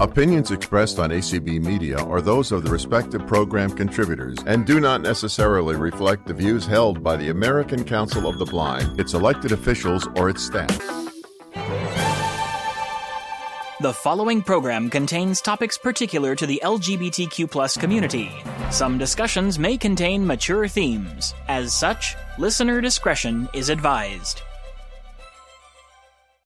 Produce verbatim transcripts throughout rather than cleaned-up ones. Opinions expressed on A C B Media are those of the respective program contributors and do not necessarily reflect the views held by the American Council of the Blind, its elected officials, or its staff. The following program contains topics particular to the L G B T Q plus community. Some discussions may contain mature themes. As such, listener discretion is advised.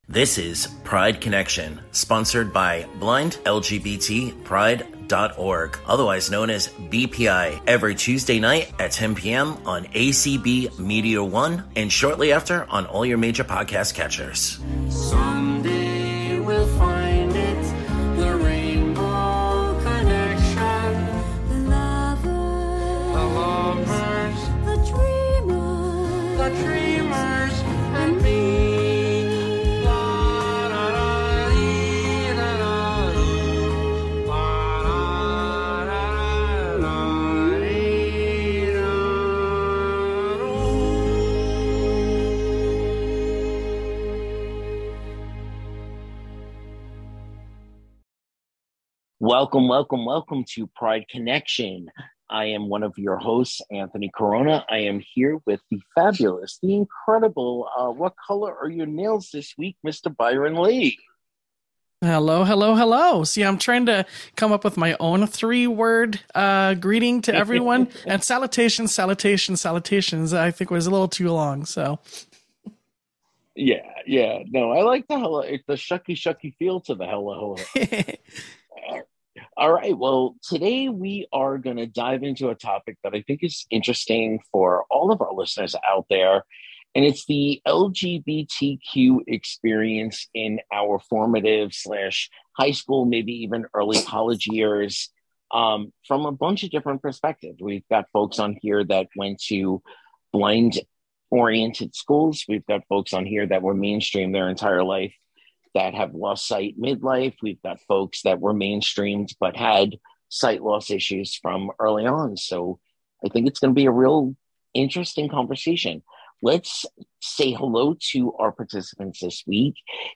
This is Pride Connection, sponsored by Blind L G B T Pride dot org, otherwise known as B P I, every Tuesday night at ten p.m. on A C B Media One, and shortly after on all your major podcast catchers. Someday we'll find Welcome, welcome, welcome to Pride Connection. I am one of your hosts, Anthony Corona. I am here with the fabulous, the incredible, uh, what color are your nails this week, Mister Byron Lee? Hello, hello, hello. See, I'm trying to come up with my own three-word uh, greeting to everyone. And salutations, salutations, salutations, I think was a little too long, so... Yeah, yeah. No, I like the hello, the shucky, shucky feel to the hello, hello. All right. Well, today we are going to dive into a topic that I think is interesting for all of our listeners out there. And it's the L G B T Q experience in our formative slash high school, maybe even early college years, um, from a bunch of different perspectives. We've got folks on here that went to blind oriented schools. We've got folks on here that were mainstream their entire life that have lost sight midlife. We've got folks that were mainstreamed but had sight loss issues from early on. So I think it's going to be a real interesting conversation. Let's say hello to our participants this week.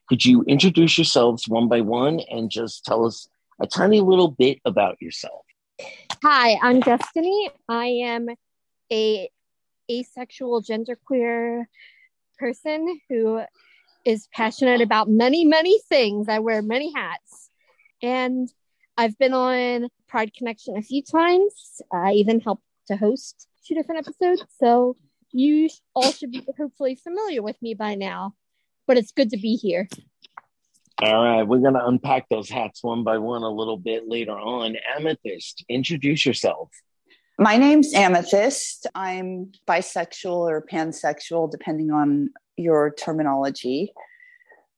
Could you introduce yourselves one by one and just tell us a tiny little bit about yourself? Hi, I'm Destiny. I am a asexual genderqueer person who is passionate about many, many things. I wear many hats. And I've been on Pride Connection a few times. I even helped to host two different episodes. So you all should be hopefully familiar with me by now. But it's good to be here. All right. We're going to unpack those hats one by one a little bit later on. Amethyst, introduce yourself. My name's Amethyst. I'm bisexual or pansexual, depending on your terminology.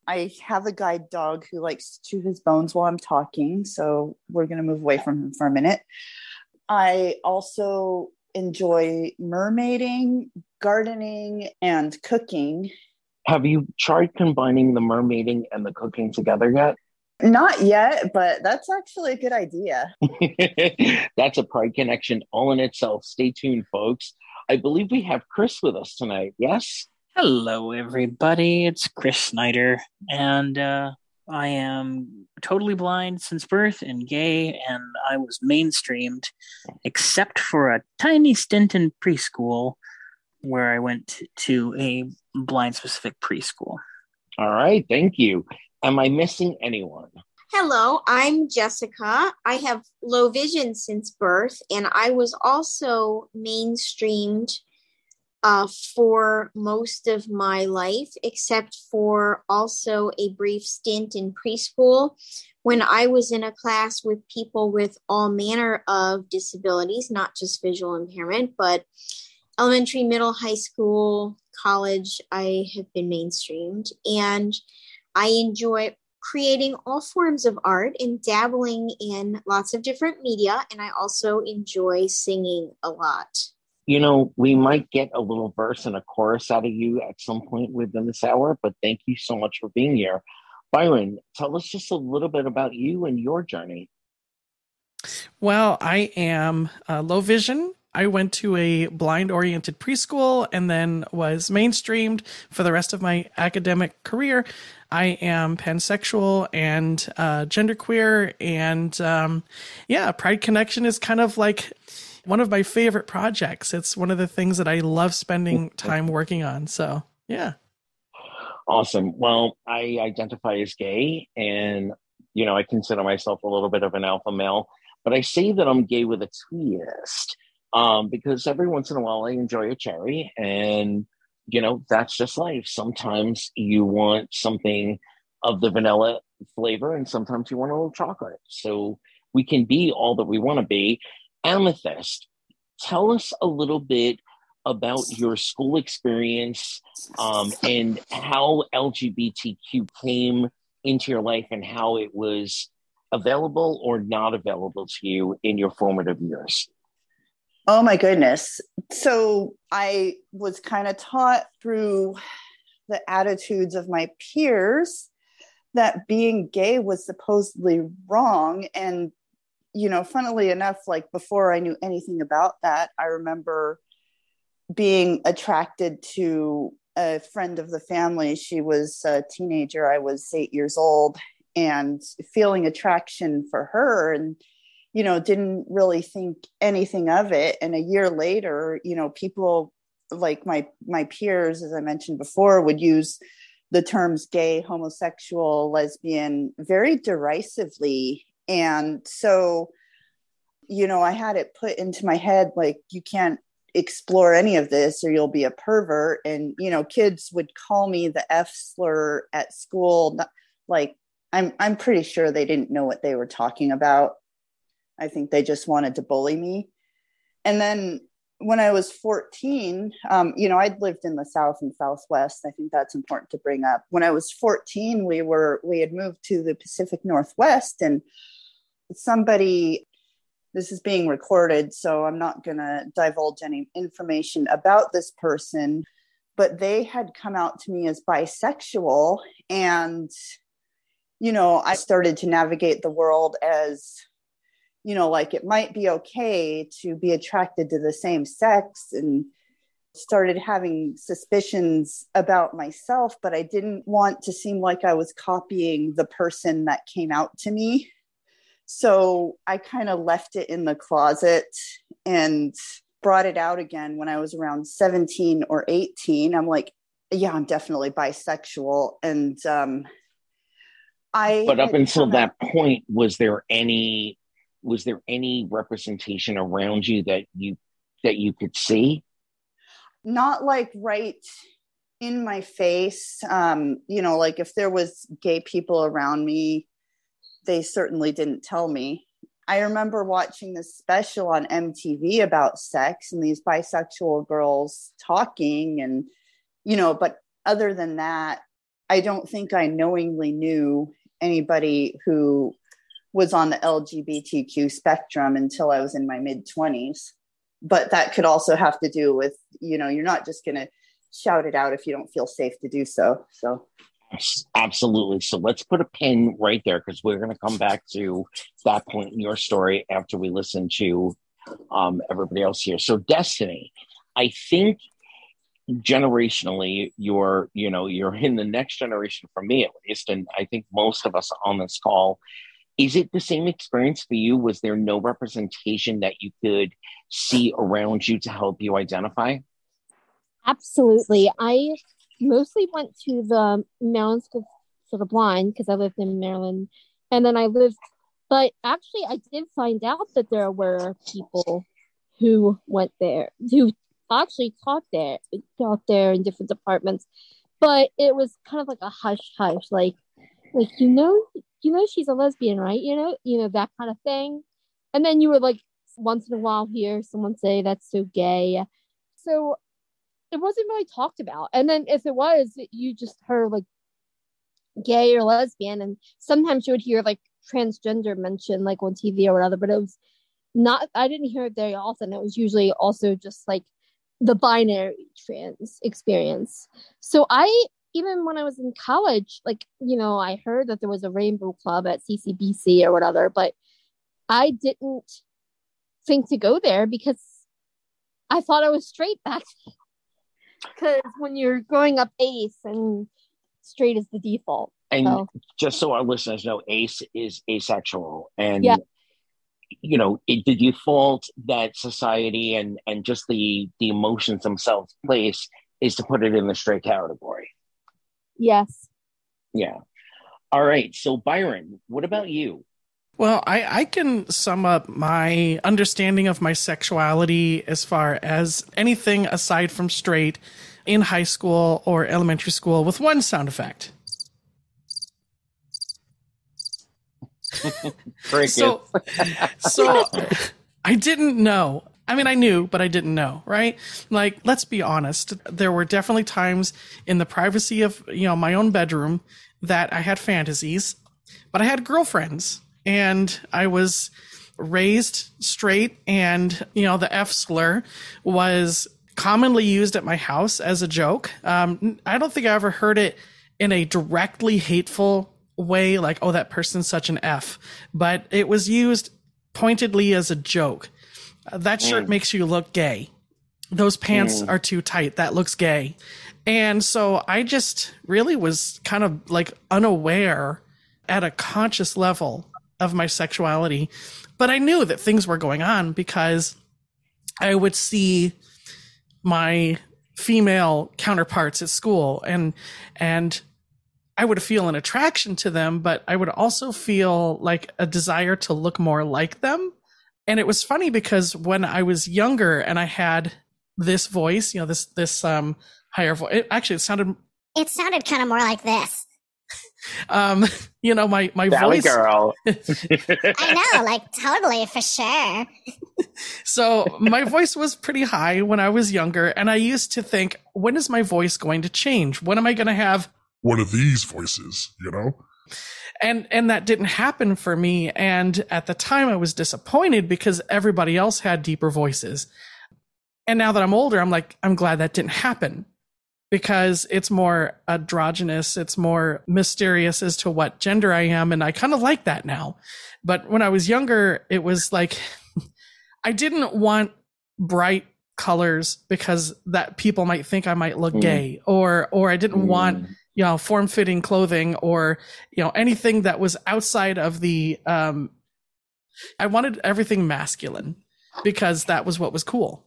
I have a guide dog who likes to chew his bones while I'm talking, so we're going to move away from him for a minute. I also enjoy mermaiding, gardening, and cooking. Have you tried combining the mermaiding and the cooking together yet? Not yet, but that's actually a good idea. That's a Pride Connection all in itself. Stay tuned, folks. I believe we have Chris with us tonight, yes? Hello, everybody. It's Chris Snyder, and uh, I am totally blind since birth and gay, and I was mainstreamed, except for a tiny stint in preschool where I went to a blind-specific preschool. All right, thank you. Am I missing anyone? Hello, I'm Jessica. I have low vision since birth, and I was also mainstreamed uh, for most of my life, except for also a brief stint in preschool when I was in a class with people with all manner of disabilities, not just visual impairment, but elementary, middle, high school, college. I have been mainstreamed, and I enjoy creating all forms of art and dabbling in lots of different media. And I also enjoy singing a lot. You know, we might get a little verse and a chorus out of you at some point within this hour, but thank you so much for being here. Byron, tell us just a little bit about you and your journey. Well, I am uh, low vision I went to a blind-oriented preschool and then was mainstreamed for the rest of my academic career. I am pansexual and uh, genderqueer, and um, yeah, Pride Connection is kind of like one of my favorite projects. It's one of the things that I love spending time working on. So, yeah. Awesome. Well, I identify as gay, and, you know, I consider myself a little bit of an alpha male, but I say that I'm gay with a twist um, because every once in a while I enjoy a cherry, and, you know, that's just life. Sometimes you want something of the vanilla flavor, and sometimes you want a little chocolate. So we can be all that we want to be. Amethyst, tell us a little bit about your school experience um, and how L G B T Q came into your life and how it was available or not available to you in your formative years. Oh my goodness. So I was kind of taught through the attitudes of my peers that being gay was supposedly wrong. And, you know, funnily enough, like before I knew anything about that, I remember being attracted to a friend of the family. She was a teenager. I was eight years old, and feeling attraction for her, and, you know, didn't really think anything of it. And a year later, you know, people like my, my peers, as I mentioned before, would use the terms gay, homosexual, lesbian, very derisively. And so, you know, I had it put into my head, like, you can't explore any of this or you'll be a pervert. And, you know, kids would call me the F slur at school. Like, I'm, I'm pretty sure they didn't know what they were talking about. I think they just wanted to bully me. And then when I was fourteen, um, you know, I'd lived in the South and Southwest. I think that's important to bring up. When I was fourteen, we were, we had moved to the Pacific Northwest, and somebody, this is being recorded, so I'm not going to divulge any information about this person, but they had come out to me as bisexual. And, you know, I started to navigate the world as, you know, like, it might be okay to be attracted to the same sex, and started having suspicions about myself, but I didn't want to seem like I was copying the person that came out to me. So I kind of left it in the closet and brought it out again when I was around seventeen or eighteen. I'm like, yeah, I'm definitely bisexual. And um, I... But up until kinda... that point, was there any... was there any representation around you that you, that you could see? Not like right in my face. Um, you know, like if there was gay people around me, they certainly didn't tell me. I remember watching this special on M T V about sex and these bisexual girls talking, and, you know, but other than that, I don't think I knowingly knew anybody who was on the L G B T Q spectrum until I was in my mid twenties. But that could also have to do with, you know, you're not just going to shout it out if you don't feel safe to do so. So. Absolutely. So let's put a pin right there, because we're going to come back to that point in your story after we listen to um, everybody else here. So Destiny, I think generationally you're, you know, you're in the next generation for me at least. And I think most of us on this call, is it the same experience for you? Was there no representation that you could see around you to help you identify? Absolutely. I mostly went to the Maryland School for the Blind because I lived in Maryland. And then I lived, but actually I did find out that there were people who went there, who actually taught there, taught there in different departments. But it was kind of like a hush-hush, like, like, you know, you know, she's a lesbian, right? You know, you know, that kind of thing. And then you were like, once in a while hear someone say, that's so gay. So it wasn't really talked about. And then if it was, you just heard like gay or lesbian. And sometimes you would hear like transgender mentioned like on T V or whatever, but it was not, I didn't hear it very often. It was usually also just like the binary trans experience. So I, even when I was in college, like, you know, I heard that there was a rainbow club at C C B C or whatever, but I didn't think to go there because I thought I was straight back then. Because when you're growing up ace, and straight is the default. And so, just so our listeners know, ace is asexual. And, yeah. you know, it, the default that society and, and just the, the emotions themselves place is to put it in the straight category. Yes. Yeah. All right. So, Byron, what about you? Well, I, I can sum up my understanding of my sexuality as far as anything aside from straight in high school or elementary school with one sound effect. so, so I didn't know. I mean, I knew, but I didn't know, right? Like, let's be honest. There were definitely times in the privacy of, you know, my own bedroom that I had fantasies, but I had girlfriends. And I was raised straight, and, you know, the F slur was commonly used at my house as a joke. Um, I don't think I ever heard it in a directly hateful way, like, oh, that person's such an F. But it was used pointedly as a joke. That shirt mm. makes you look gay. Those pants mm. are too tight. That looks gay. And so I just really was kind of like unaware at a conscious level of my sexuality, but I knew that things were going on because I would see my female counterparts at school, and, and I would feel an attraction to them, but I would also feel like a desire to look more like them. And it was funny because when I was younger and I had this voice, you know, this, this, um, higher voice, it actually, it sounded, it sounded kind of more like this. Um, you know, my, my Valley voice. Girl. I know, like, totally, for sure. So my voice was pretty high when I was younger, and I used to think, when is my voice going to change? When am I going to have one of these voices, you know? And, and that didn't happen for me. And at the time I was disappointed because everybody else had deeper voices. And now that I'm older, I'm like, I'm glad that didn't happen. Because it's more androgynous, it's more mysterious as to what gender I am, and I kind of like that now. But when I was younger, it was like, I didn't want bright colors because that people might think I might look mm. gay, or or I didn't mm. want, you know, form-fitting clothing, or, you know, anything that was outside of the, um, I wanted everything masculine because that was what was cool.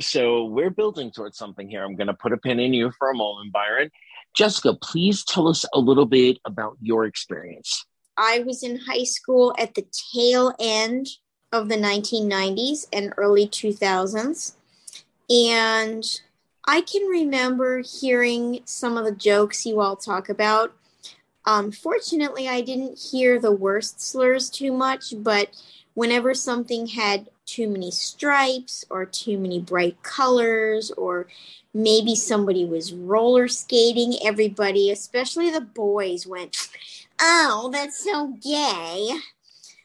So we're building towards something here. I'm going to put a pin in you for a moment, Byron. Jessica, please tell us a little bit about your experience. I was in high school at the tail end of the nineteen nineties and early two thousands. And I can remember hearing some of the jokes you all talk about. Um, fortunately, I didn't hear the worst slurs too much, but whenever something had too many stripes or too many bright colors, or maybe somebody was roller skating, everybody, especially the boys, went, oh, that's so gay.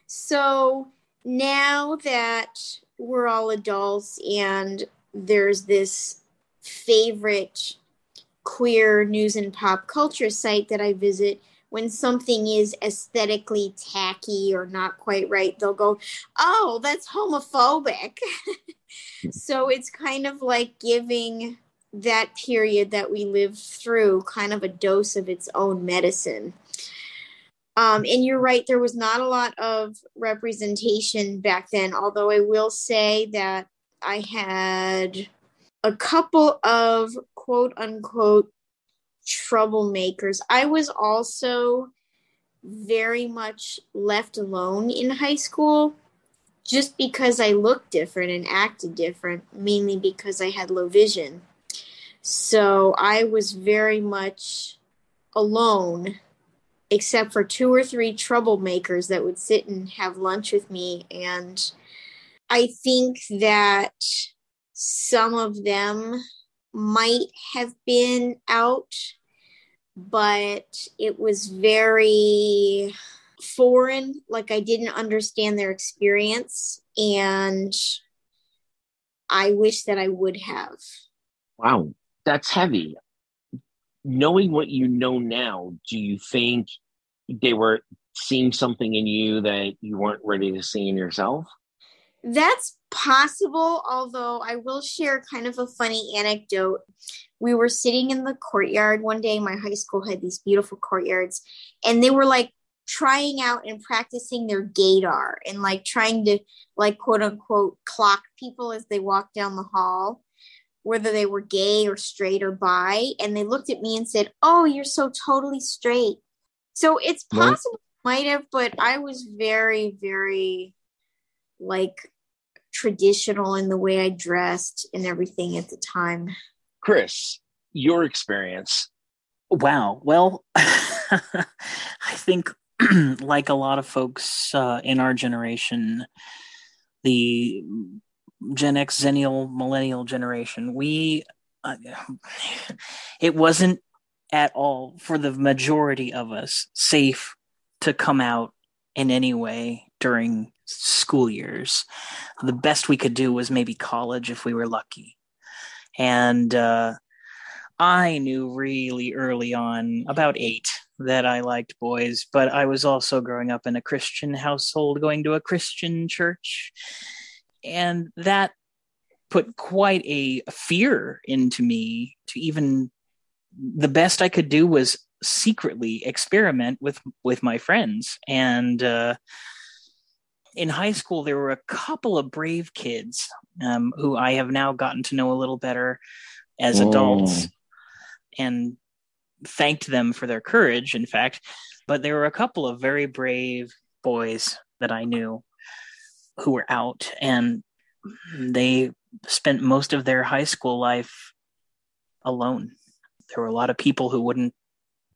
So now that we're all adults and there's this favorite queer news and pop culture site that I visit, when something is aesthetically tacky or not quite right, they'll go, oh, that's homophobic. So it's kind of like giving that period that we lived through kind of a dose of its own medicine. Um, and you're right, there was not a lot of representation back then, although I will say that I had a couple of quote unquote troublemakers. I was also very much left alone in high school just because I looked different and acted different, mainly because I had low vision. So I was very much alone, except for two or three troublemakers that would sit and have lunch with me. And I think that some of them might have been out, but it was very foreign. Like, I didn't understand their experience, and I wish that I would have. Wow, that's heavy. Knowing what you know now, do you think they were seeing something in you that you weren't ready to see in yourself? That's possible, although I will share kind of a funny anecdote. We were sitting in the courtyard one day. My high school had these beautiful courtyards, and they were like trying out and practicing their gaydar and like trying to like quote unquote clock people as they walked down the hall, whether they were gay or straight or bi. And they looked at me and said, "Oh, you're so totally straight." So it's possible, right? Might have, but I was very, very like traditional in the way I dressed and everything at the time. Chris, your experience. Wow. Well, I think like a lot of folks uh, in our generation, the Gen X, Xennial, Millennial generation, we, uh, it wasn't at all for the majority of us safe to come out in any way during school years. The best we could do was maybe college if we were lucky. And uh, I knew really early on, about eight, that I liked boys, but I was also growing up in a Christian household, going to a Christian church. And that put quite a fear into me to even, the best I could do was secretly experiment with, with my friends. And uh, in high school, there were a couple of brave kids um, who I have now gotten to know a little better as Whoa. adults, and thanked them for their courage, in fact. But there were a couple of very brave boys that I knew who were out, and they spent most of their high school life alone. There were a lot of people who wouldn't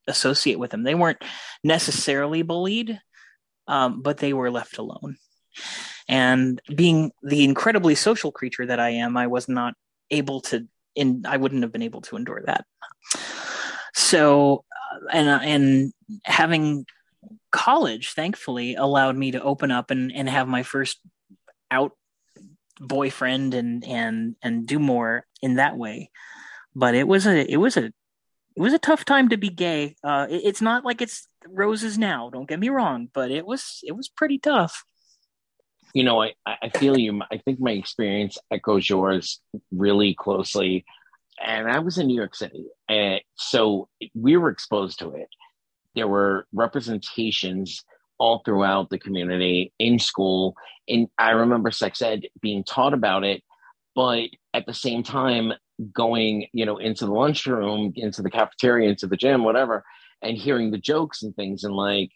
associate with them. They weren't necessarily bullied, um, but they were left alone. And being the incredibly social creature that I am, I was not able to, in, I wouldn't have been able to endure that. So, and, and having college, thankfully, allowed me to open up and, and have my first out boyfriend and, and, and do more in that way. But it was a, it was a, it was a tough time to be gay. Uh, it, it's not like it's roses now, don't get me wrong, but it was, it was pretty tough. You know, I, I feel you. I think my experience echoes yours really closely. And I was in New York City, and so we were exposed to it. There were representations all throughout the community, in school. And I remember sex ed being taught about it, but at the same time, going, you know, into the lunchroom, into the cafeteria, into the gym, whatever, and hearing the jokes and things, and like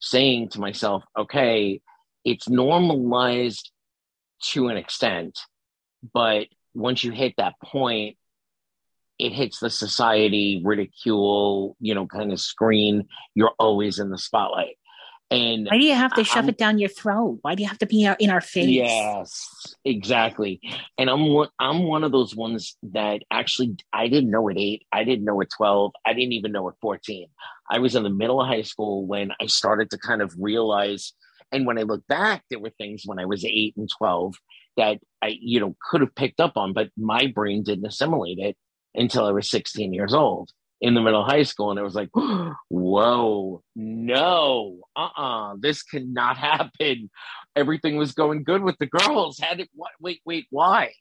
saying to myself, okay, it's normalized to an extent, but once you hit that point, it hits the society, ridicule, you know, kind of screen. You're always in the spotlight. And why do you have to I'm, shove it down your throat? Why do you have to be in our face? Yes, exactly. And I'm one, I'm one of those ones that actually I didn't know at eight. I didn't know at twelve. I didn't even know at fourteen. I was in the middle of high school when I started to kind of realize. And when I look back, there were things when I was eight and twelve that I, you know, could have picked up on, but my brain didn't assimilate it until I was sixteen years old in the middle of high school. And it was like, whoa, no, uh-uh, this cannot happen. Everything was going good with the girls. Had it, what, wait, wait, why?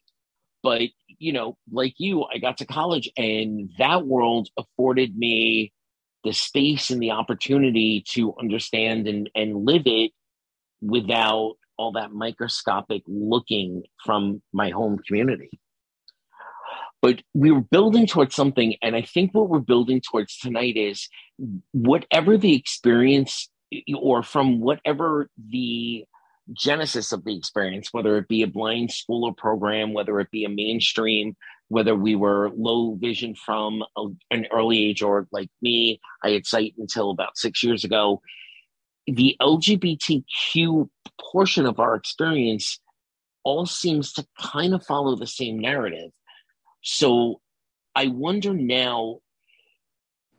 But, you know, like you, I got to college, and that world afforded me the space and the opportunity to understand and, and live it without all that microscopic looking from my home community. But we were building towards something, and I think what we're building towards tonight is whatever the experience, or from whatever the genesis of the experience, whether it be a blind school or program, whether it be a mainstream, whether we were low vision from a, an early age, or like me, I had sight until about six years ago, the L G B T Q portion of our experience all seems to kind of follow the same narrative. So I wonder now,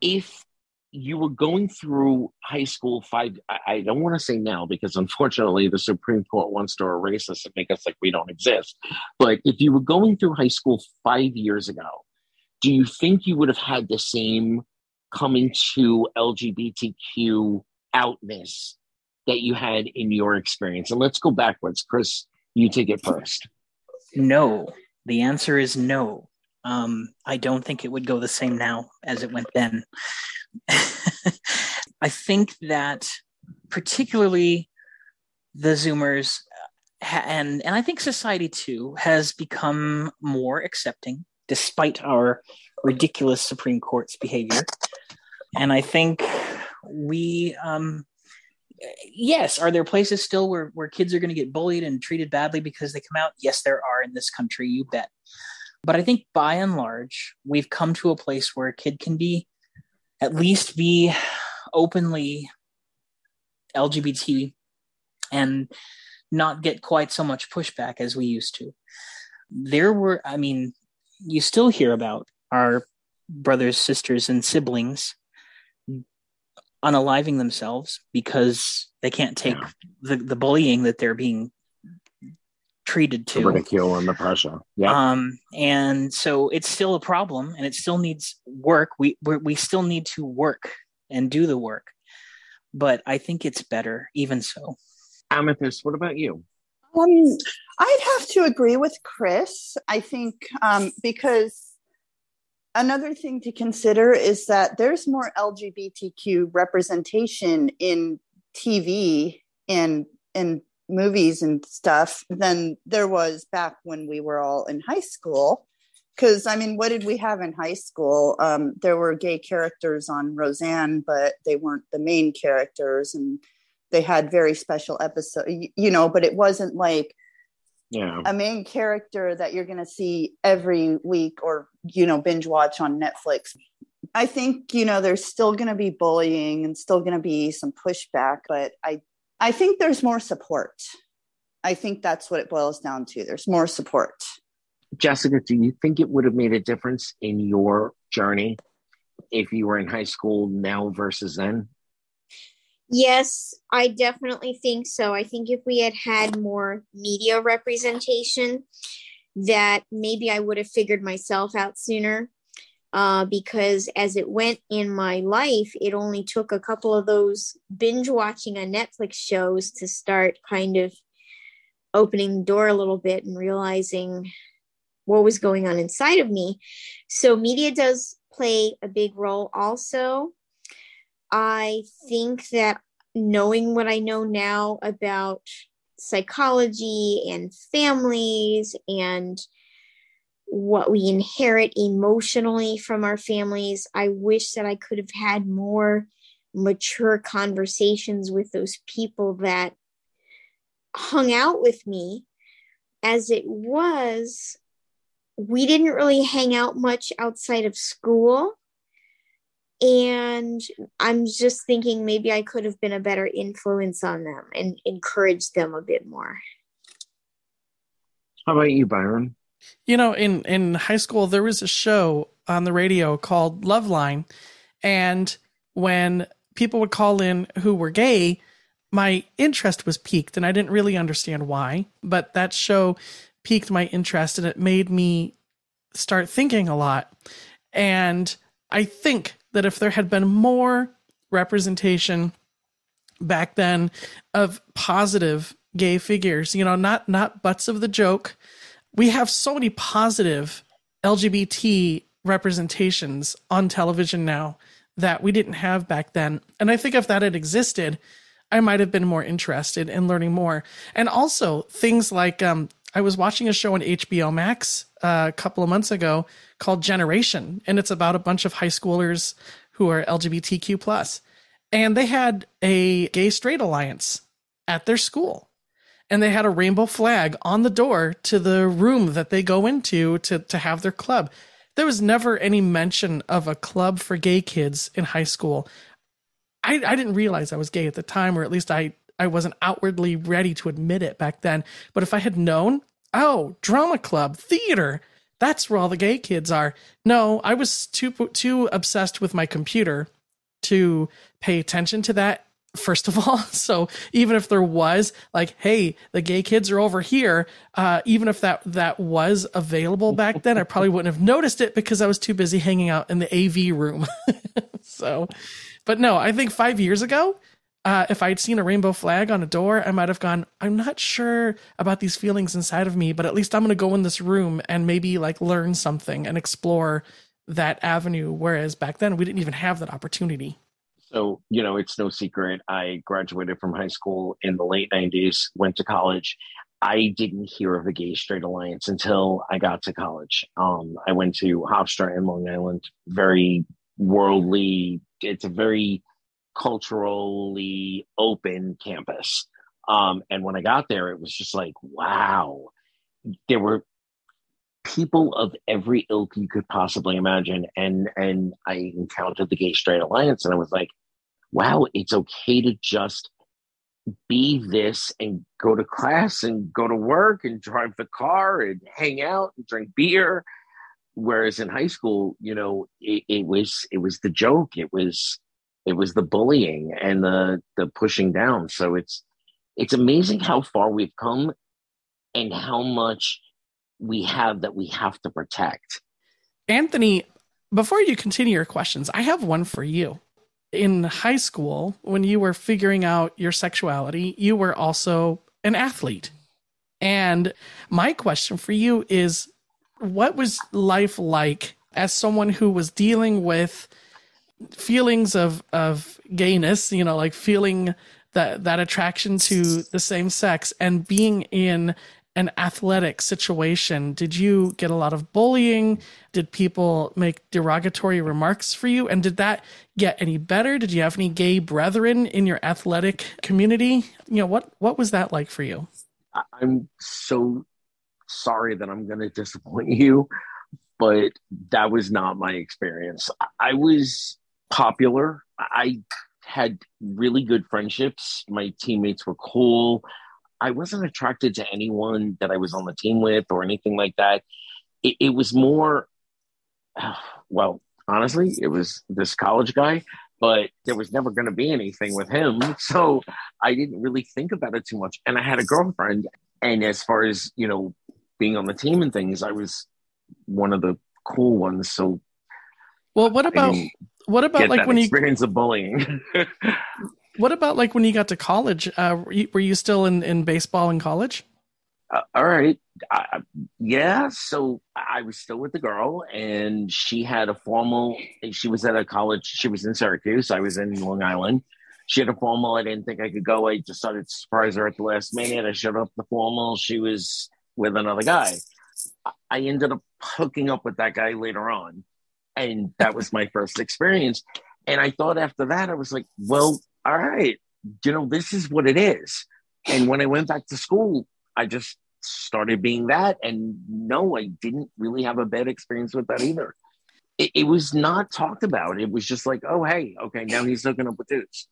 if you were going through high school five, I, I don't want to say now, because unfortunately the Supreme Court wants to erase us and make us like we don't exist. But if you were going through high school five years ago, do you think you would have had the same coming to L G B T Q outness that you had in your experience? And let's go backwards. Chris, you take it first? No, the answer is no. Um, I don't think it would go the same now as it went then. I think that particularly the Zoomers ha- and, and I think society too has become more accepting despite our ridiculous Supreme Court's behavior. And I think we, um, yes, are there places still where, where kids are going to get bullied and treated badly because they come out? Yes, there are in this country, you bet. But I think by and large, we've come to a place where a kid can be, at least be openly L G B T and not get quite so much pushback as we used to. There were, I mean, you still hear about our brothers, sisters, and siblings unaliving themselves because they can't take yeah. the, the bullying that they're being treated to. The ridicule and the pressure. Yeah. Um, and so it's still a problem and it still needs work. We we're, we still need to work and do the work, but I think it's better even so. Amethyst, what about you? Um, I'd have to agree with Chris. I think um, because another thing to consider is that there's more L G B T Q representation in T V and and movies and stuff than there was back when we were all in high school. Because, I mean, what did we have in high school? Um, there were gay characters on Roseanne, but they weren't the main characters, and they had very special episodes, you know, but it wasn't like yeah. a main character that you're going to see every week or, you know, binge watch on Netflix. I think, you know, there's still going to be bullying and still going to be some pushback, but I I think there's more support. I think that's what it boils down to. There's more support. Jessica, do you think it would have made a difference in your journey if you were in high school now versus then? Yes, I definitely think so. I think if we had had more media representation, that maybe I would have figured myself out sooner. Uh, because as it went in my life, it only took a couple of those binge watching on Netflix shows to start kind of opening the door a little bit and realizing what was going on inside of me. So media does play a big role also. I think that knowing what I know now about psychology and families and what we inherit emotionally from our families, I wish that I could have had more mature conversations with those people that hung out with me. As it was, we didn't really hang out much outside of school. And I'm just thinking maybe I could have been a better influence on them and encouraged them a bit more. How about you, Byron? You know, in, in high school, there was a show on the radio called Loveline. And when people would call in who were gay, my interest was piqued and I didn't really understand why. But that show piqued my interest and it made me start thinking a lot. And I think that if there had been more representation back then of positive gay figures, you know, not not butts of the joke. We have so many positive L G B T representations on television now that we didn't have back then. And I think if that had existed, I might have been more interested in learning more. And also things like um, I was watching a show on H B O Max uh, a couple of months ago called Generation, and it's about a bunch of high schoolers who are L G B T Q plus. And they had a gay straight alliance at their school. And they had a rainbow flag on the door to the room that they go into to, to have their club. There was never any mention of a club for gay kids in high school. I, I didn't realize I was gay at the time, or at least I, I wasn't outwardly ready to admit it back then. But if I had known, oh, drama club, theater, that's where all the gay kids are. No, I was too too obsessed with my computer to pay attention to that. First of all, so even if there was like, hey, the gay kids are over here, uh, even if that that was available back then, I probably wouldn't have noticed it because I was too busy hanging out in the A V room. So, but no, I think five years ago, Uh, if I'd seen a rainbow flag on a door, I might have gone, I'm not sure about these feelings inside of me, but at least I'm going to go in this room and maybe like learn something and explore that avenue. Whereas back then we didn't even have that opportunity. So, you know, it's no secret. I graduated from high school in the late nineties, went to college. I didn't hear of the Gay Straight Alliance until I got to college. Um, I went to Hofstra in Long Island, very worldly. It's a very culturally open campus. Um, and when I got there, it was just like, wow, there were people of every ilk you could possibly imagine. And, and I encountered the Gay Straight Alliance and I was like, wow, it's okay to just be this and go to class and go to work and drive the car and hang out and drink beer. Whereas in high school, you know, it, it was, it was the joke. It was, it was the bullying and the, the pushing down. So it's, it's amazing how far we've come and how much we have that we have to protect. Anthony, before you continue your questions, I have one for you. In high school, when you were figuring out your sexuality, you were also an athlete. And my question for you is, what was life like as someone who was dealing with feelings of, of gayness, you know, like feeling that, that attraction to the same sex and being in an athletic situation? Did you get a lot of bullying? Did people make derogatory remarks for you? And did that get any better? Did you have any gay brethren in your athletic community? You know, what, what was that like for you? I'm so sorry that I'm going to disappoint you, but that was not my experience. I was popular. I had really good friendships. My teammates were cool. I wasn't attracted to anyone that I was on the team with or anything like that. It, it was more, well, honestly, it was this college guy, but there was never going to be anything with him. So I didn't really think about it too much. And I had a girlfriend. And as far as, you know, being on the team and things, I was one of the cool ones. So. Well, what about, what about like when you experience of bullying? What about like when you got to college? Uh, were, you, were you still in, in baseball in college? Uh, all right. I, yeah. So I was still with the girl and she had a formal, she was at a college, she was in Syracuse. I was in Long Island. She had a formal. I didn't think I could go. I decided to surprise her at the last minute. I showed up the formal. She was with another guy. I ended up hooking up with that guy later on. And that was my first experience. And I thought after that, I was like, well, all right, you know, this is what it is. And when I went back to school, I just started being that. And no, I didn't really have a bad experience with that either. It, it was not talked about. It was just like, oh, hey, okay, now he's hooking up with dudes.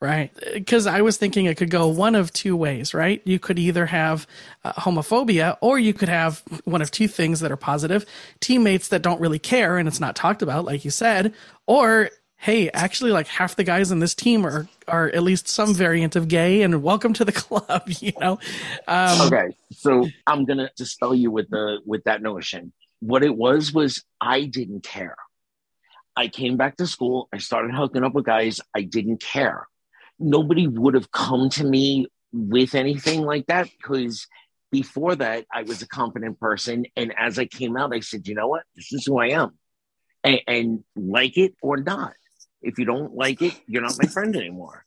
Right. Because I was thinking it could go one of two ways, right? You could either have uh, homophobia, or you could have one of two things that are positive: teammates that don't really care and it's not talked about, like you said, or hey, actually, like half the guys in this team are are at least some variant of gay, and welcome to the club, you know? Um, okay, so I'm going to dispel you with the with that notion. What it was was I didn't care. I came back to school. I started hooking up with guys. I didn't care. Nobody would have come to me with anything like that because before that, I was a competent person. And as I came out, I said, you know what? This is who I am. And, and like it or not. If you don't like it, you're not my friend anymore.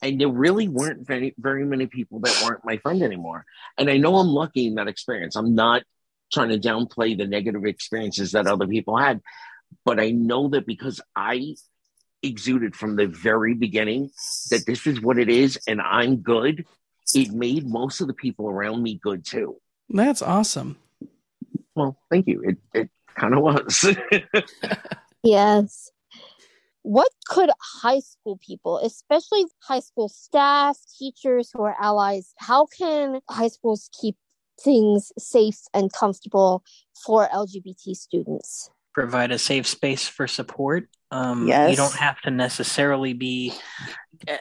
And there really weren't very, very many people that weren't my friend anymore. And I know I'm lucky in that experience. I'm not trying to downplay the negative experiences that other people had, but I know that because I exuded from the very beginning that this is what it is and I'm good, it made most of the people around me good too. That's awesome. Well, thank you. It, it kind of was. Yes. What could high school people, especially high school staff, teachers who are allies, how can high schools keep things safe and comfortable for L G B T students? Provide a safe space for support. Um, yes. You don't have to necessarily be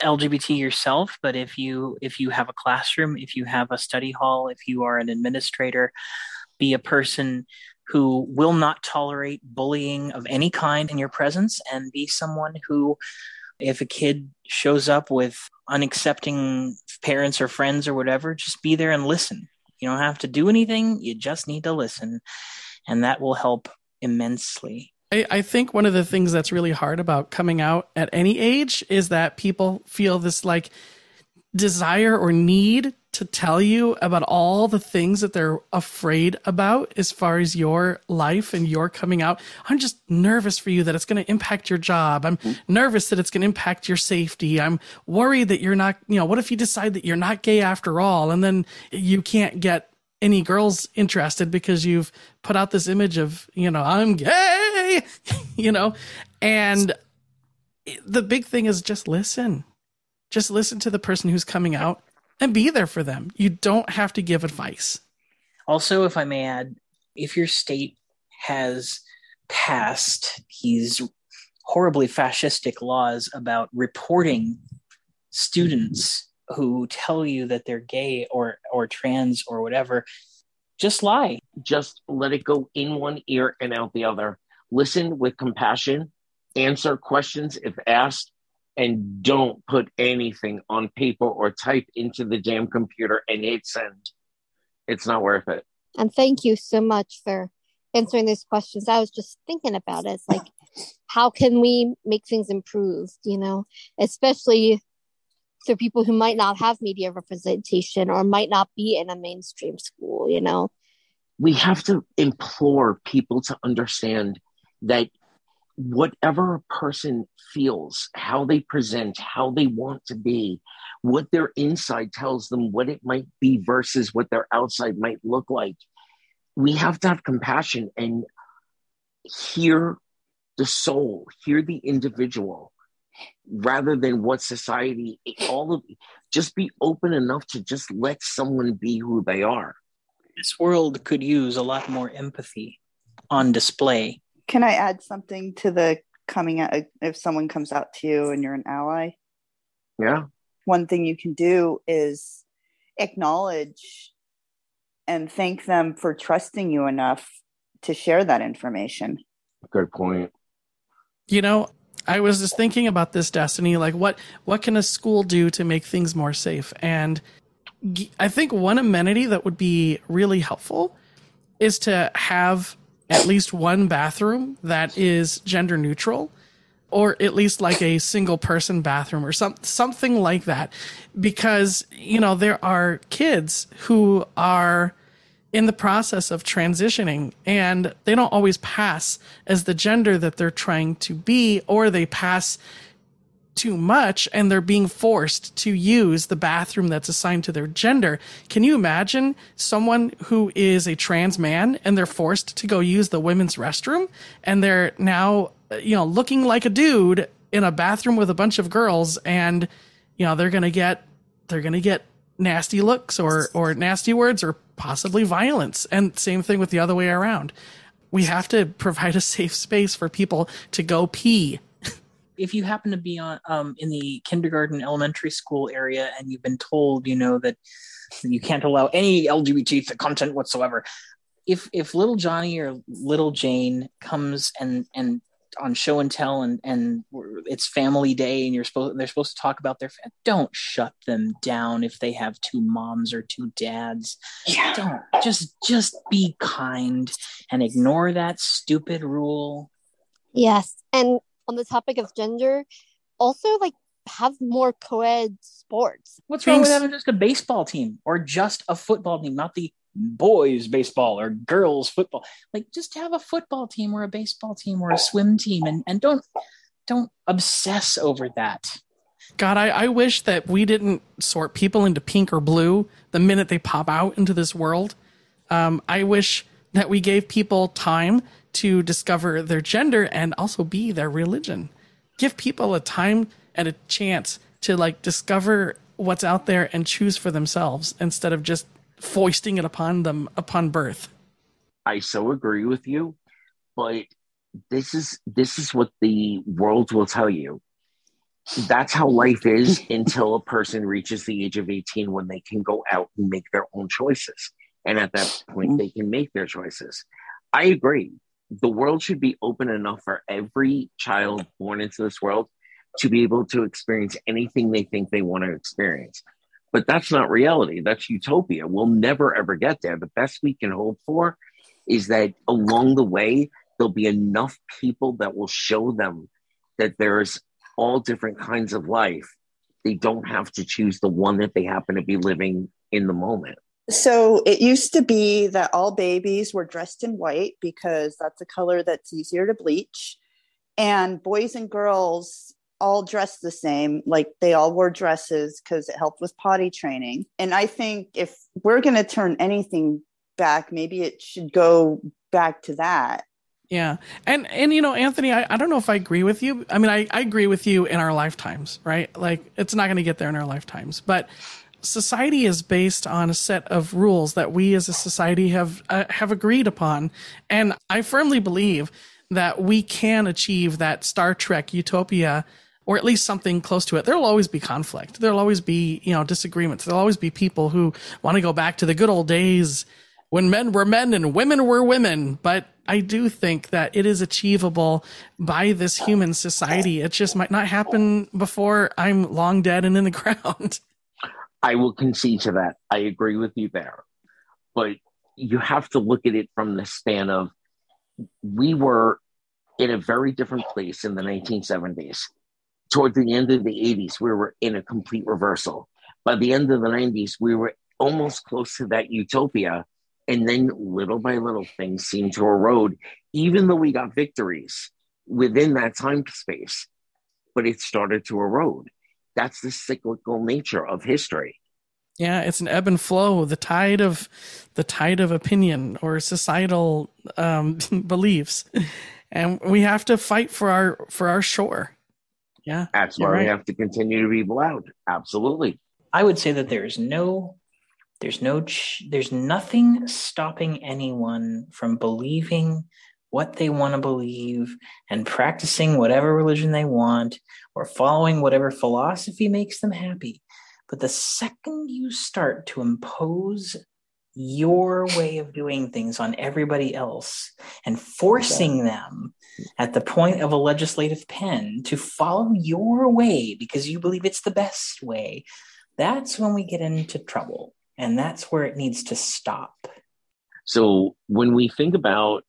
L G B T yourself, but if you if you have a classroom, if you have a study hall, if you are an administrator, be a person who will not tolerate bullying of any kind in your presence, and be someone who, if a kid shows up with unaccepting parents or friends or whatever, just be there and listen. You don't have to do anything. You just need to listen. And that will help immensely. I, I think one of the things that's really hard about coming out at any age is that people feel this like desire or need to tell you about all the things that they're afraid about as far as your life and your coming out. I'm just nervous for you that it's going to impact your job. I'm nervous that it's going to impact your safety. I'm worried that you're not, you know, what if you decide that you're not gay after all, and then you can't get any girls interested because you've put out this image of, you know, I'm gay, you know, and the big thing is just listen. Just listen to the person who's coming out and be there for them. You don't have to give advice. Also, if I may add, if your state has passed these horribly fascistic laws about reporting students who tell you that they're gay or, or trans or whatever, just lie. Just let it go in one ear and out the other. Listen with compassion, answer questions if asked, and don't put anything on paper or type into the damn computer and hit send. It's not worth it. And thank you so much for answering these questions. I was just thinking about it. Like, how can we make things improve, you know, especially for people who might not have media representation or might not be in a mainstream school, you know? We have to implore people to understand that whatever a person feels, how they present, how they want to be, what their inside tells them, what it might be versus what their outside might look like. We have to have compassion and hear the soul, hear the individual, rather than what society, all of, just be open enough to just let someone be who they are. This world could use a lot more empathy on display. Can I add something to the coming out? If someone comes out to you and you're an ally? Yeah. One thing you can do is acknowledge and thank them for trusting you enough to share that information. Good point. You know, I was just thinking about this, Destiny, like what, what can a school do to make things more safe? And I think one amenity that would be really helpful is to have at least one bathroom that is gender neutral, or at least like a single person bathroom or some, something like that. Because, you know, there are kids who are in the process of transitioning and they don't always pass as the gender that they're trying to be, or they pass too much and they're being forced to use the bathroom that's assigned to their gender. Can you imagine someone who is a trans man and they're forced to go use the women's restroom and they're now, you know, looking like a dude in a bathroom with a bunch of girls, and, you know, they're going to get, they're going to get nasty looks or, or nasty words or possibly violence. And same thing with the other way around. We have to provide a safe space for people to go pee. If you happen to be on um, in the kindergarten, elementary school area, and you've been told, you know, that you can't allow any L G B T content whatsoever, if if little Johnny or little Jane comes and and on show and tell, and and it's family day, and you're supposed they're supposed to talk about their family, don't shut them down if they have two moms or two dads. Yeah. Don't just just be kind and ignore that stupid rule. Yes, and on the topic of gender, also like have more co-ed sports. What's wrong with having just a baseball team or just a football team, not the boys baseball or girls football? Like just have a football team or a baseball team or a swim team, and, and don't don't obsess over that. God, I, I wish that we didn't sort people into pink or blue the minute they pop out into this world. Um, I wish that we gave people time to discover their gender and also be their religion. Give people a time and a chance to like discover what's out there and choose for themselves instead of just foisting it upon them upon birth. I so agree with you, but this is this is what the world will tell you. That's how life is until a person reaches the age of eighteen, when they can go out and make their own choices. And at that point, they can make their choices. I agree. The world should be open enough for every child born into this world to be able to experience anything they think they want to experience. But that's not reality. That's utopia. We'll never, ever get there. The best we can hope for is that along the way, there'll be enough people that will show them that there's all different kinds of life. They don't have to choose the one that they happen to be living in the moment. So it used to be that all babies were dressed in white because that's a color that's easier to bleach. And boys and girls all dressed the same, like they all wore dresses because it helped with potty training. And I think if we're going to turn anything back, maybe it should go back to that. Yeah. And, and you know, Anthony, I, I don't know if I agree with you. I mean, I, I agree with you in our lifetimes, right? Like, it's not going to get there in our lifetimes. But society is based on a set of rules that we as a society have uh, have agreed upon. And I firmly believe that we can achieve that Star Trek utopia, or at least something close to it. There'll always be conflict. There'll always be, you know, disagreements. There'll always be people who want to go back to the good old days when men were men and women were women. But I do think that it is achievable by this human society. It just might not happen before I'm long dead and in the ground. I will concede to that. I agree with you there. But you have to look at it from the span of, we were in a very different place in the nineteen seventies. Toward the end of the eighties, we were in a complete reversal. By the end of the nineties, we were almost close to that utopia. And then little by little, things seemed to erode, even though we got victories within that time space. But it started to erode. That's the cyclical nature of history. Yeah, it's an ebb and flow, the tide of the tide of opinion or societal um, beliefs, and we have to fight for our for our shore. Yeah, that's why right. We have to continue to be loud. Absolutely, I would say that there's no, there's no, there's nothing stopping anyone from believing what they want to believe and practicing whatever religion they want or following whatever philosophy makes them happy. But the second you start to impose your way of doing things on everybody else and forcing them at the point of a legislative pen to follow your way because you believe it's the best way, that's when we get into trouble. And that's where it needs to stop. So when we think about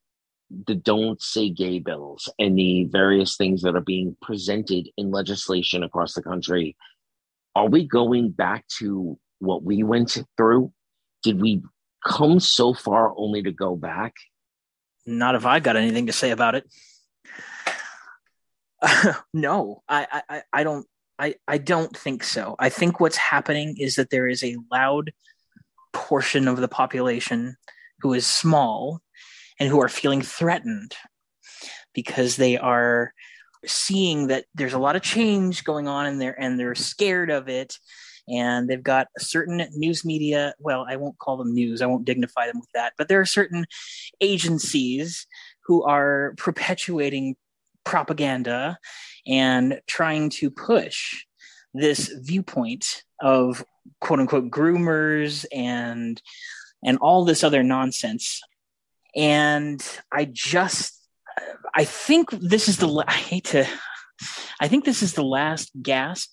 the Don't Say Gay bills and the various things that are being presented in legislation across the country, are we going back to what we went through? Did we come so far only to go back? Not if I've got anything to say about it. Uh, no, I, I, I don't. I, I don't think so. I think what's happening is that there is a loud portion of the population who is small and who are feeling threatened because they are seeing that there's a lot of change going on in there and they're scared of it, and they've got a certain news media, well, I won't call them news, I won't dignify them with that, but there are certain agencies who are perpetuating propaganda and trying to push this viewpoint of quote unquote groomers and and all this other nonsense. And I just I think this is the I hate to I think this is the last gasp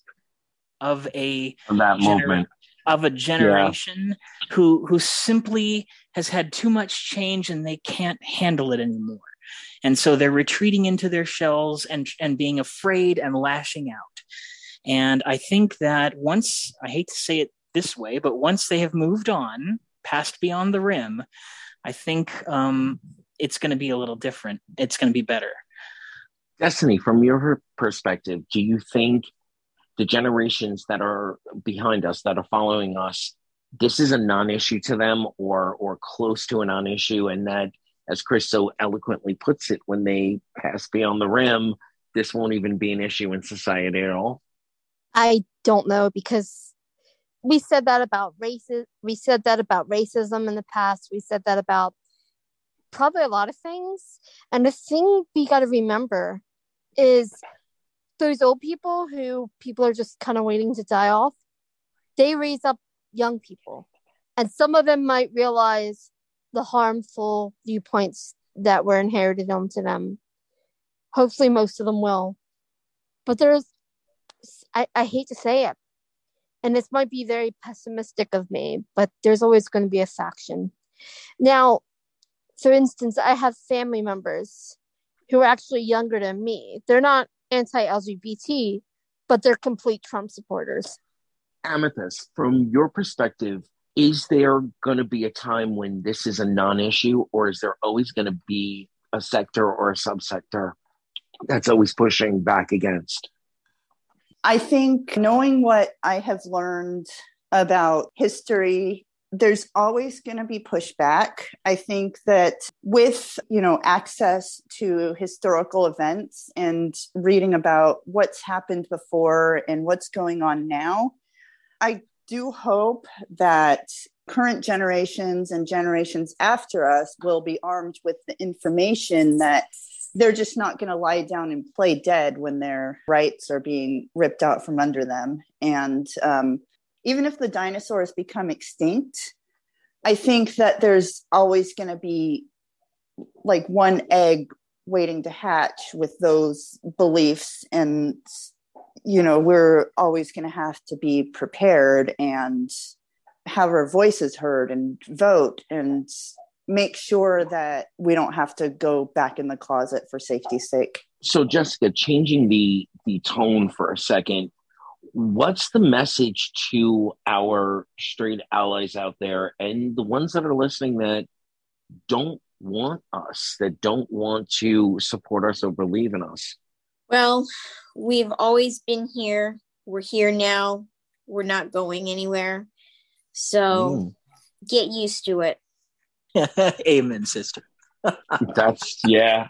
of a that gener- movement of a generation yeah. who who simply has had too much change and they can't handle it anymore. And so they're retreating into their shells and and being afraid and lashing out. And I think that once, I hate to say it this way, but once they have moved on past beyond the rim, I think um it's going to be a little different. It's going to be better. Destiny, from your perspective, do you think the generations that are behind us, that are following us, this is a non-issue to them or or close to a non-issue, and that, as Chris so eloquently puts it, when they pass beyond the rim, this won't even be an issue in society at all? I don't know, because we said that about racism. We said that about racism in the past. We said that about probably a lot of things. And the thing we got to remember is those old people who people are just kind of waiting to die off, they raise up young people. And some of them might realize the harmful viewpoints that were inherited onto them. Hopefully most of them will. But there's I, I hate to say it, and this might be very pessimistic of me, but there's always going to be a faction. Now, for instance, I have family members who are actually younger than me. They're not anti-L G B T, but they're complete Trump supporters. Amethyst, from your perspective, is there going to be a time when this is a non-issue, or is there always going to be a sector or a subsector that's always pushing back against? I think, knowing what I have learned about history, there's always going to be pushback. I think that with, you know, access to historical events and reading about what's happened before and what's going on now, I do hope that current generations and generations after us will be armed with the information that they're just not going to lie down and play dead when their rights are being ripped out from under them. And um, even if the dinosaurs become extinct, I think that there's always going to be like one egg waiting to hatch with those beliefs, and you know, we're always going to have to be prepared and have our voices heard and vote and make sure that we don't have to go back in the closet for safety's sake. So, Jessica, changing the, the tone for a second, what's the message to our straight allies out there and the ones that are listening that don't want us, that don't want to support us or believe in us? Well, we've always been here. We're here now. We're not going anywhere. So mm. get used to it. Amen, sister. That's, yeah.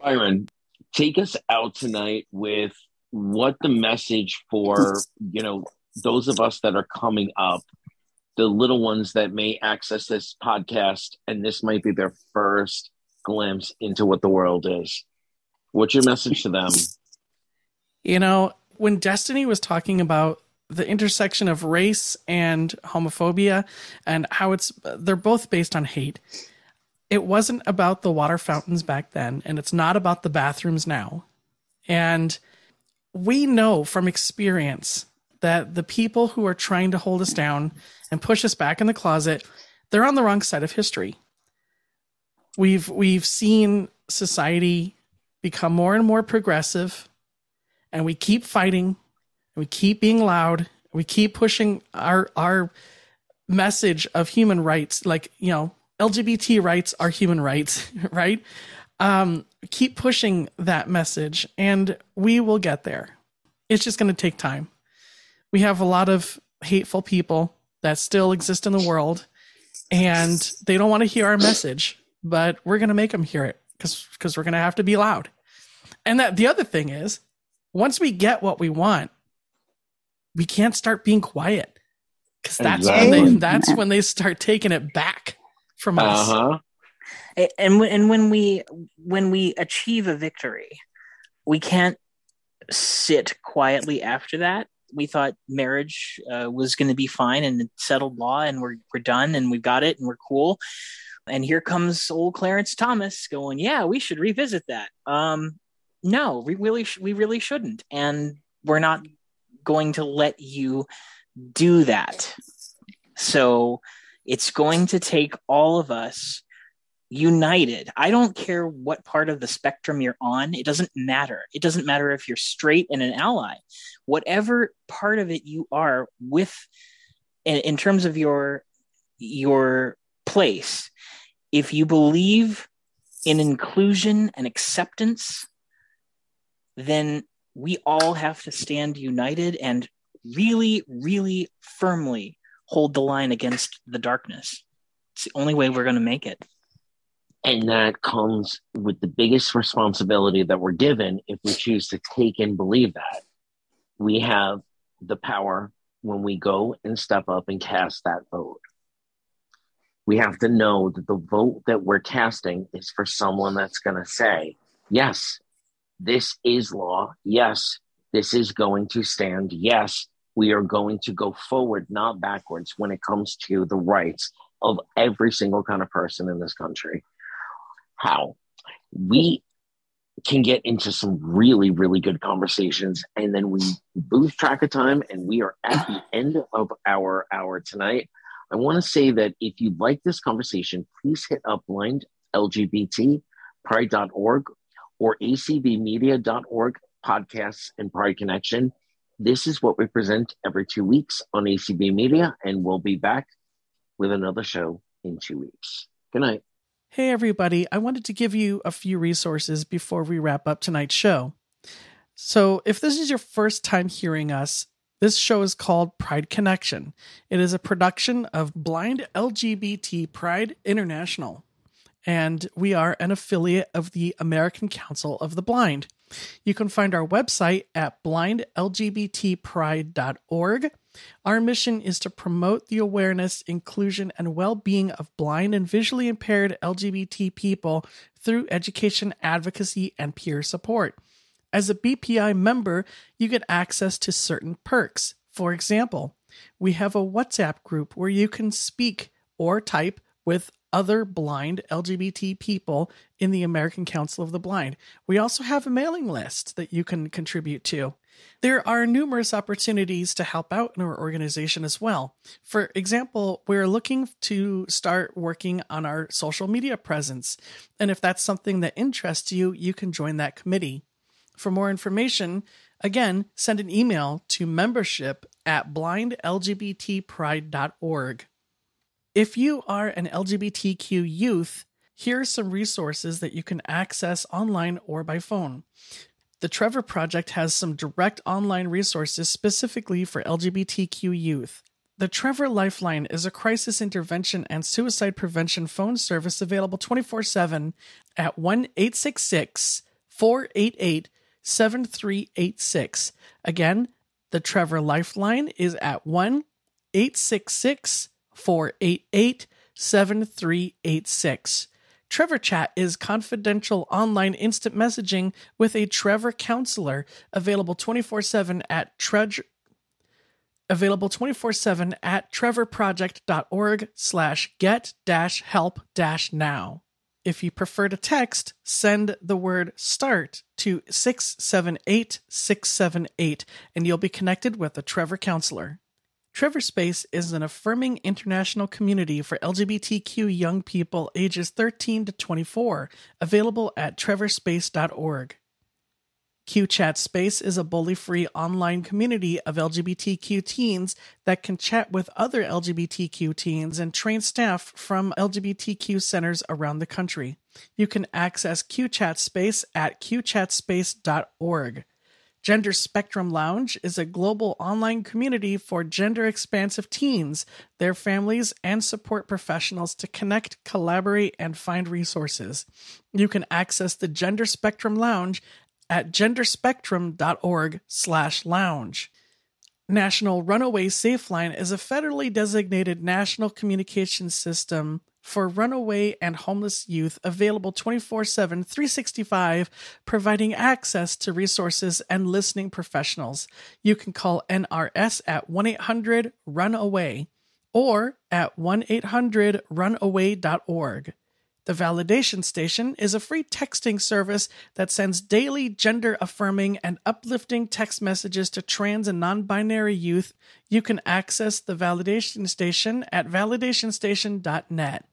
Byron, take us out tonight with what the message for, you know, those of us that are coming up, the little ones that may access this podcast, and this might be their first glimpse into what the world is. What's your message to them? You know, when Destiny was talking about the intersection of race and homophobia and how it's, they're both based on hate. It wasn't about the water fountains back then, and it's not about the bathrooms now. And we know from experience that the people who are trying to hold us down and push us back in the closet, they're on the wrong side of history. We've, we've seen society become more and more progressive, and we keep fighting, and we keep being loud, we keep pushing our our message of human rights, like, you know, L G B T rights are human rights, right? Um, keep pushing that message, and we will get there. It's just going to take time. We have a lot of hateful people that still exist in the world, and they don't want to hear our message, but we're going to make them hear it. Because because we're going to have to be loud. And that the other thing is, once we get what we want, we can't start being quiet. Because that's, exactly. when they, that's when they start taking it back from us. Uh-huh. And, and when we when we achieve a victory, we can't sit quietly after that. We thought marriage uh, was going to be fine and settled law, and we're we're done, and we've got it, and we're cool. And here comes old Clarence Thomas going, yeah, we should revisit that. Um, no, we really, sh- we really shouldn't. And we're not going to let you do that. So it's going to take all of us united. I don't care what part of the spectrum you're on. It doesn't matter. It doesn't matter if you're straight and an ally. Whatever part of it you are with, in, in terms of your your place, if you believe in inclusion and acceptance, then we all have to stand united and really, really firmly hold the line against the darkness. It's the only way we're going to make it. And that comes with the biggest responsibility that we're given if we choose to take and believe that. We have the power when we go and step up and cast that vote. We have to know that the vote that we're casting is for someone that's going to say, yes, this is law. Yes, this is going to stand. Yes, we are going to go forward, not backwards, when it comes to the rights of every single kind of person in this country. How? We can get into some really, really good conversations. And then we lose track of time and we are at the end of our hour tonight. I want to say that if you like this conversation, please hit up blind L G B T pride dot org or A C B media dot org podcasts and Pride Connection. This is what we present every two weeks on A C B Media, and we'll be back with another show in two weeks. Good night. Hey, everybody. I wanted to give you a few resources before we wrap up tonight's show. So if this is your first time hearing us, this show is called Pride Connection. It is a production of Blind L G B T Pride International, and we are an affiliate of the American Council of the Blind. You can find our website at blind L G B T pride dot org. Our mission is to promote the awareness, inclusion, and well-being of blind and visually impaired L G B T people through education, advocacy, and peer support. As a B P I member, you get access to certain perks. For example, we have a WhatsApp group where you can speak or type with other blind L G B T people in the American Council of the Blind. We also have a mailing list that you can contribute to. There are numerous opportunities to help out in our organization as well. For example, we're looking to start working on our social media presence. And if that's something that interests you, you can join that committee. For more information, again, send an email to membership at blind L G B T pride dot org. If you are an L G B T Q youth, here are some resources that you can access online or by phone. The Trevor Project has some direct online resources specifically for L G B T Q youth. The Trevor Lifeline is a crisis intervention and suicide prevention phone service available twenty-four seven at one eight six six, four eight eight, seven three eight six. Again, the Trevor Lifeline is at one eight six six, four eight eight, seven three eight six. four eight eight, seven three eight six. Trevor Chat is confidential online instant messaging with a Trevor counselor available twenty-four seven at Trevor available twenty-four seven at trevorproject dot org slash get dash help dash now. If you prefer to text, send the word START to six seven eight, six seven eight and you'll be connected with a Trevor counselor. Trevor Space is an affirming international community for L G B T Q young people ages thirteen to twenty-four, available at trevor space dot org. Q Chat Space is a bully-free online community of L G B T Q teens that can chat with other L G B T Q teens and trained staff from L G B T Q centers around the country. You can access Q Chat Space at q chat space dot org. Gender Spectrum Lounge is a global online community for gender-expansive teens, their families, and support professionals to connect, collaborate, and find resources. You can access the Gender Spectrum Lounge at gender spectrum dot org slash lounge. National Runaway Safeline is a federally designated national communication system for runaway and homeless youth available twenty-four seven, three sixty-five, providing access to resources and listening professionals. You can call N R S at one eight hundred runaway or at one eight hundred runaway dot org. The Validation Station is a free texting service that sends daily gender-affirming and uplifting text messages to trans and non-binary youth. You can access the Validation Station at validation station dot net.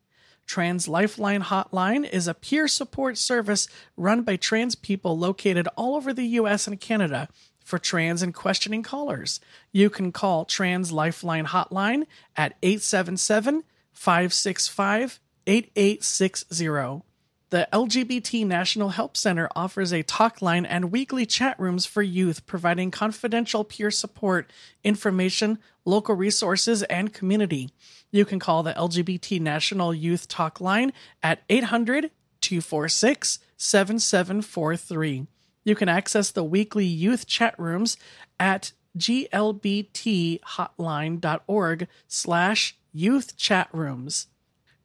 Trans Lifeline Hotline is a peer support service run by trans people located all over the U S and Canada for trans and questioning callers. You can call Trans Lifeline Hotline at eight seven seven, five six five, eight eight six zero. The L G B T National Help Center offers a talk line and weekly chat rooms for youth, providing confidential peer support, information, local resources, and community. You can call the L G B T National Youth Talk Line at eight hundred, two four six, seven seven four three. You can access the weekly youth chat rooms at g l b t hotline dot org slash youth chat rooms.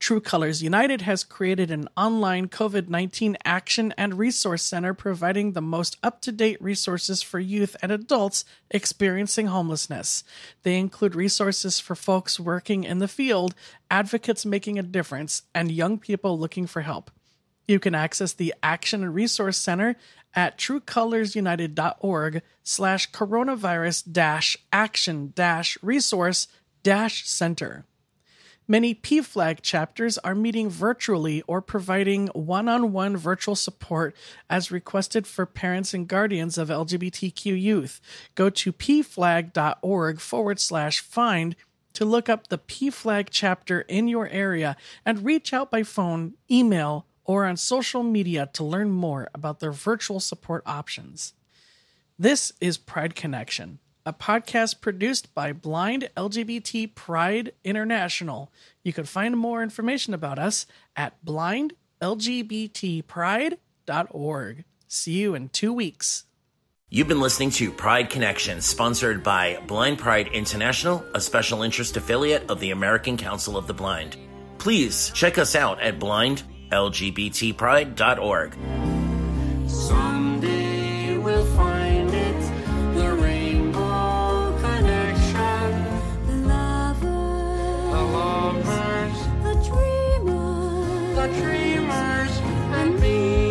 True Colors United has created an online covid nineteen action and resource center providing the most up-to-date resources for youth and adults experiencing homelessness. They include resources for folks working in the field, advocates making a difference, and young people looking for help. You can access the Action and Resource Center at truecolorsunited.org slash coronavirus dash action dash resource dash center. Many P FLAG chapters are meeting virtually or providing one-on-one virtual support as requested for parents and guardians of L G B T Q youth. Go to pflag.org forward slash find to look up the P FLAG chapter in your area and reach out by phone, email, or on social media to learn more about their virtual support options. This is Pride Connection, a podcast produced by Blind L G B T Pride International. You can find more information about us at blind L G B T pride dot org. See you in two weeks. You've been listening to Pride Connection, sponsored by Blind Pride International, a special interest affiliate of the American Council of the Blind. Please check us out at blind L G B T pride dot org. Someday we'll find the dreamers and me.